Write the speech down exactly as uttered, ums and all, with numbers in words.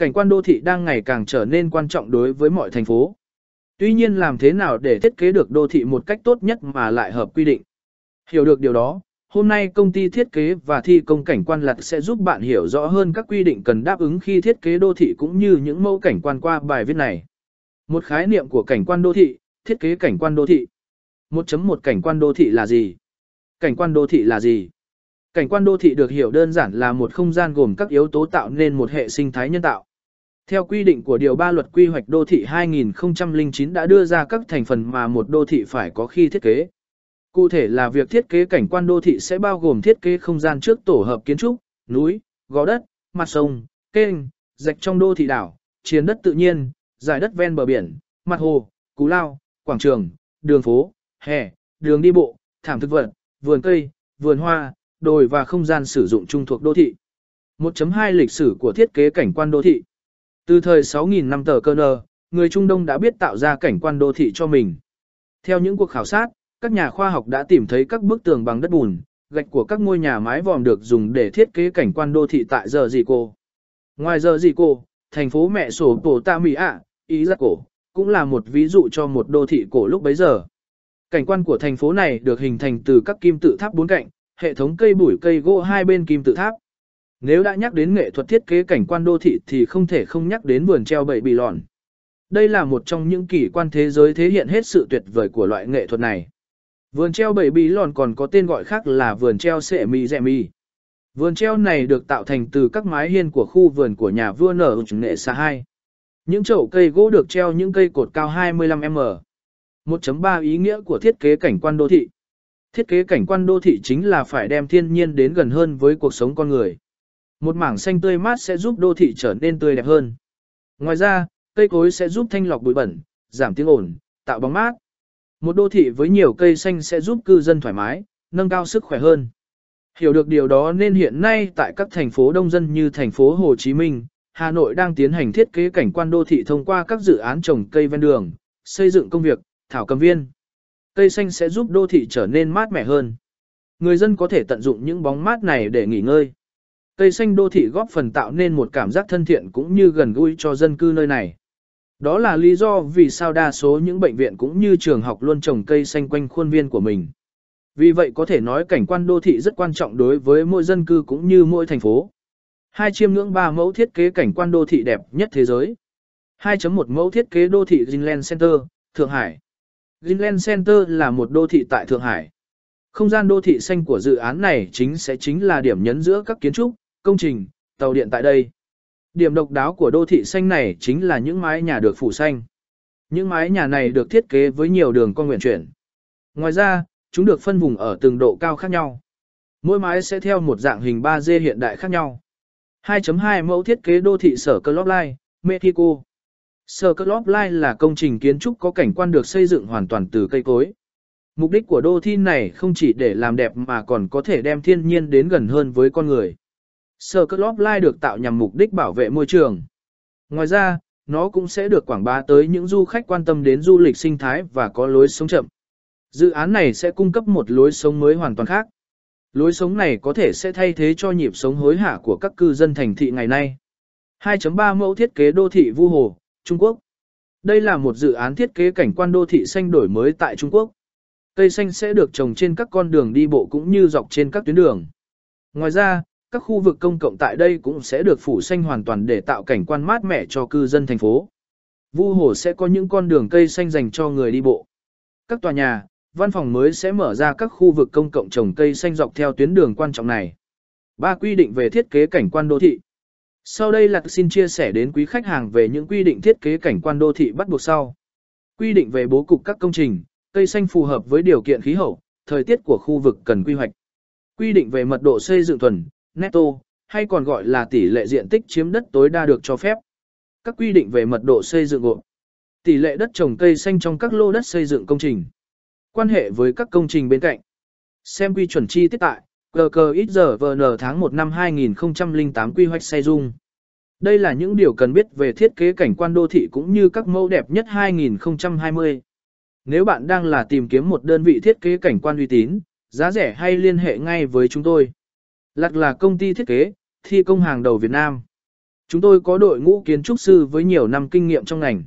Cảnh quan đô thị đang ngày càng trở nên quan trọng đối với mọi thành phố. Tuy nhiên làm thế nào để thiết kế được đô thị một cách tốt nhất mà lại hợp quy định? Hiểu được điều đó, hôm nay công ty thiết kế và thi công cảnh quan lặt sẽ giúp bạn hiểu rõ hơn các quy định cần đáp ứng khi thiết kế đô thị cũng như những mẫu cảnh quan qua bài viết này. Một khái niệm của cảnh quan đô thị, thiết kế cảnh quan đô thị. một chấm một Cảnh quan đô thị là gì? Cảnh quan đô thị là gì? Cảnh quan đô thị được hiểu đơn giản là một không gian gồm các yếu tố tạo nên một hệ sinh thái nhân tạo. Theo quy định của Điều ba Luật Quy hoạch Đô thị hai nghìn không trăm lẻ chín đã đưa ra các thành phần mà một đô thị phải có khi thiết kế. Cụ thể là việc thiết kế cảnh quan đô thị sẽ bao gồm thiết kế không gian trước tổ hợp kiến trúc, núi, gò đất, mặt sông, kênh, rạch trong đô thị đảo, chiến đất tự nhiên, giải đất ven bờ biển, mặt hồ, cú lao, quảng trường, đường phố, hè, đường đi bộ, thảm thực vật, vườn cây, vườn hoa, đồi và không gian sử dụng chung thuộc đô thị. một chấm hai Lịch sử của thiết kế cảnh quan đô thị. Từ thời sáu nghìn năm tờ cơ nơ, người Trung Đông đã biết tạo ra cảnh quan đô thị cho mình. Theo những cuộc khảo sát, các nhà khoa học đã tìm thấy các bức tường bằng đất bùn, gạch của các ngôi nhà mái vòm được dùng để thiết kế cảnh quan đô thị tại giờ Circle. Ngoài giờ Circle, thành phố mẹ sổ Tổ Tạ Mỹ ạ, Ý Giác Cổ, cũng là một ví dụ cho một đô thị cổ lúc bấy giờ. Cảnh quan của thành phố này được hình thành từ các kim tự tháp bốn cạnh, hệ thống cây bụi cây gỗ hai bên kim tự tháp. Nếu đã nhắc đến nghệ thuật thiết kế cảnh quan đô thị thì không thể không nhắc đến vườn treo bậy bì lòn. Đây là một trong những kỳ quan thế giới thể hiện hết sự tuyệt vời của loại nghệ thuật này. Vườn treo bậy bì lòn còn có tên gọi khác là vườn treo sệ mì dẹ mì. Vườn treo này được tạo thành từ các mái hiên của khu vườn của nhà vua nở nghệ xa hai. Những chậu cây gỗ được treo những cây cột cao hai mươi lăm mét. một chấm ba Ý nghĩa của thiết kế cảnh quan đô thị. Thiết kế cảnh quan đô thị chính là phải đem thiên nhiên đến gần hơn với cuộc sống con người. Một mảng xanh tươi mát sẽ giúp đô thị trở nên tươi đẹp hơn. Ngoài ra, cây cối sẽ giúp thanh lọc bụi bẩn, giảm tiếng ồn, tạo bóng mát. Một đô thị với nhiều cây xanh sẽ giúp cư dân thoải mái, nâng cao sức khỏe hơn. Hiểu được điều đó nên hiện nay tại các thành phố đông dân như thành phố Hồ Chí Minh, Hà Nội đang tiến hành thiết kế cảnh quan đô thị thông qua các dự án trồng cây ven đường, xây dựng công việc, thảo cầm viên. Cây xanh sẽ giúp đô thị trở nên mát mẻ hơn. Người dân có thể tận dụng những bóng mát này để nghỉ ngơi. Cây xanh đô thị góp phần tạo nên một cảm giác thân thiện cũng như gần gũi cho dân cư nơi này. Đó là lý do vì sao đa số những bệnh viện cũng như trường học luôn trồng cây xanh quanh khuôn viên của mình. Vì vậy có thể nói cảnh quan đô thị rất quan trọng đối với mỗi dân cư cũng như mỗi thành phố. Hai chiêm ngưỡng ba mẫu thiết kế cảnh quan đô thị đẹp nhất thế giới. hai chấm một Mẫu thiết kế đô thị Greenland Center, Thượng Hải. Greenland Center là một đô thị tại Thượng Hải. Không gian đô thị xanh của dự án này chính sẽ chính là điểm nhấn giữa các kiến trúc, công trình, tàu điện tại đây. Điểm độc đáo của đô thị xanh này chính là những mái nhà được phủ xanh. Những mái nhà này được thiết kế với nhiều đường cong uyển chuyển. Ngoài ra, chúng được phân vùng ở từng độ cao khác nhau. Mỗi mái sẽ theo một dạng hình ba D hiện đại khác nhau. hai chấm hai Mẫu thiết kế đô thị Circle of Life, Mexico. Circle of Life là công trình kiến trúc có cảnh quan được xây dựng hoàn toàn từ cây cối. Mục đích của đô thị này không chỉ để làm đẹp mà còn có thể đem thiên nhiên đến gần hơn với con người. Circle of Life được tạo nhằm mục đích bảo vệ môi trường. Ngoài ra, nó cũng sẽ được quảng bá tới những du khách quan tâm đến du lịch sinh thái và có lối sống chậm. Dự án này sẽ cung cấp một lối sống mới hoàn toàn khác. Lối sống này có thể sẽ thay thế cho nhịp sống hối hả của các cư dân thành thị ngày nay. hai chấm ba Mẫu thiết kế đô thị Vũ Hồ, Trung Quốc. Đây là một dự án thiết kế cảnh quan đô thị xanh đổi mới tại Trung Quốc. Cây xanh sẽ được trồng trên các con đường đi bộ cũng như dọc trên các tuyến đường. Ngoài ra, các khu vực công cộng tại đây cũng sẽ được phủ xanh hoàn toàn để tạo cảnh quan mát mẻ cho cư dân thành phố. Vũ Hồ sẽ có những con đường cây xanh dành cho người đi bộ. Các tòa nhà, văn phòng mới sẽ mở ra các khu vực công cộng trồng cây xanh dọc theo tuyến đường quan trọng này. ba Quy định về thiết kế cảnh quan đô thị. Sau đây là xin chia sẻ đến quý khách hàng về những quy định thiết kế cảnh quan đô thị bắt buộc sau. Quy định về bố cục các công trình, cây xanh phù hợp với điều kiện khí hậu, thời tiết của khu vực cần quy hoạch. Quy định về mật độ xây dựng thuần, netto, hay còn gọi là tỷ lệ diện tích chiếm đất tối đa được cho phép. Các quy định về mật độ xây dựng gồm tỷ lệ đất trồng cây xanh trong các lô đất xây dựng công trình, quan hệ với các công trình bên cạnh. Xem quy chuẩn chi tiết tại quy hoạch tháng một năm hai nghìn không trăm lẻ tám quy hoạch xây dung. Đây là những điều cần biết về thiết kế cảnh quan đô thị cũng như các mẫu đẹp nhất hai nghìn không trăm hai mươi. Nếu bạn đang là tìm kiếm một đơn vị thiết kế cảnh quan uy tín, giá rẻ hay liên hệ ngay với chúng tôi. lát là công ty thiết kế, thi công hàng đầu Việt Nam. Chúng tôi có đội ngũ kiến trúc sư với nhiều năm kinh nghiệm trong ngành.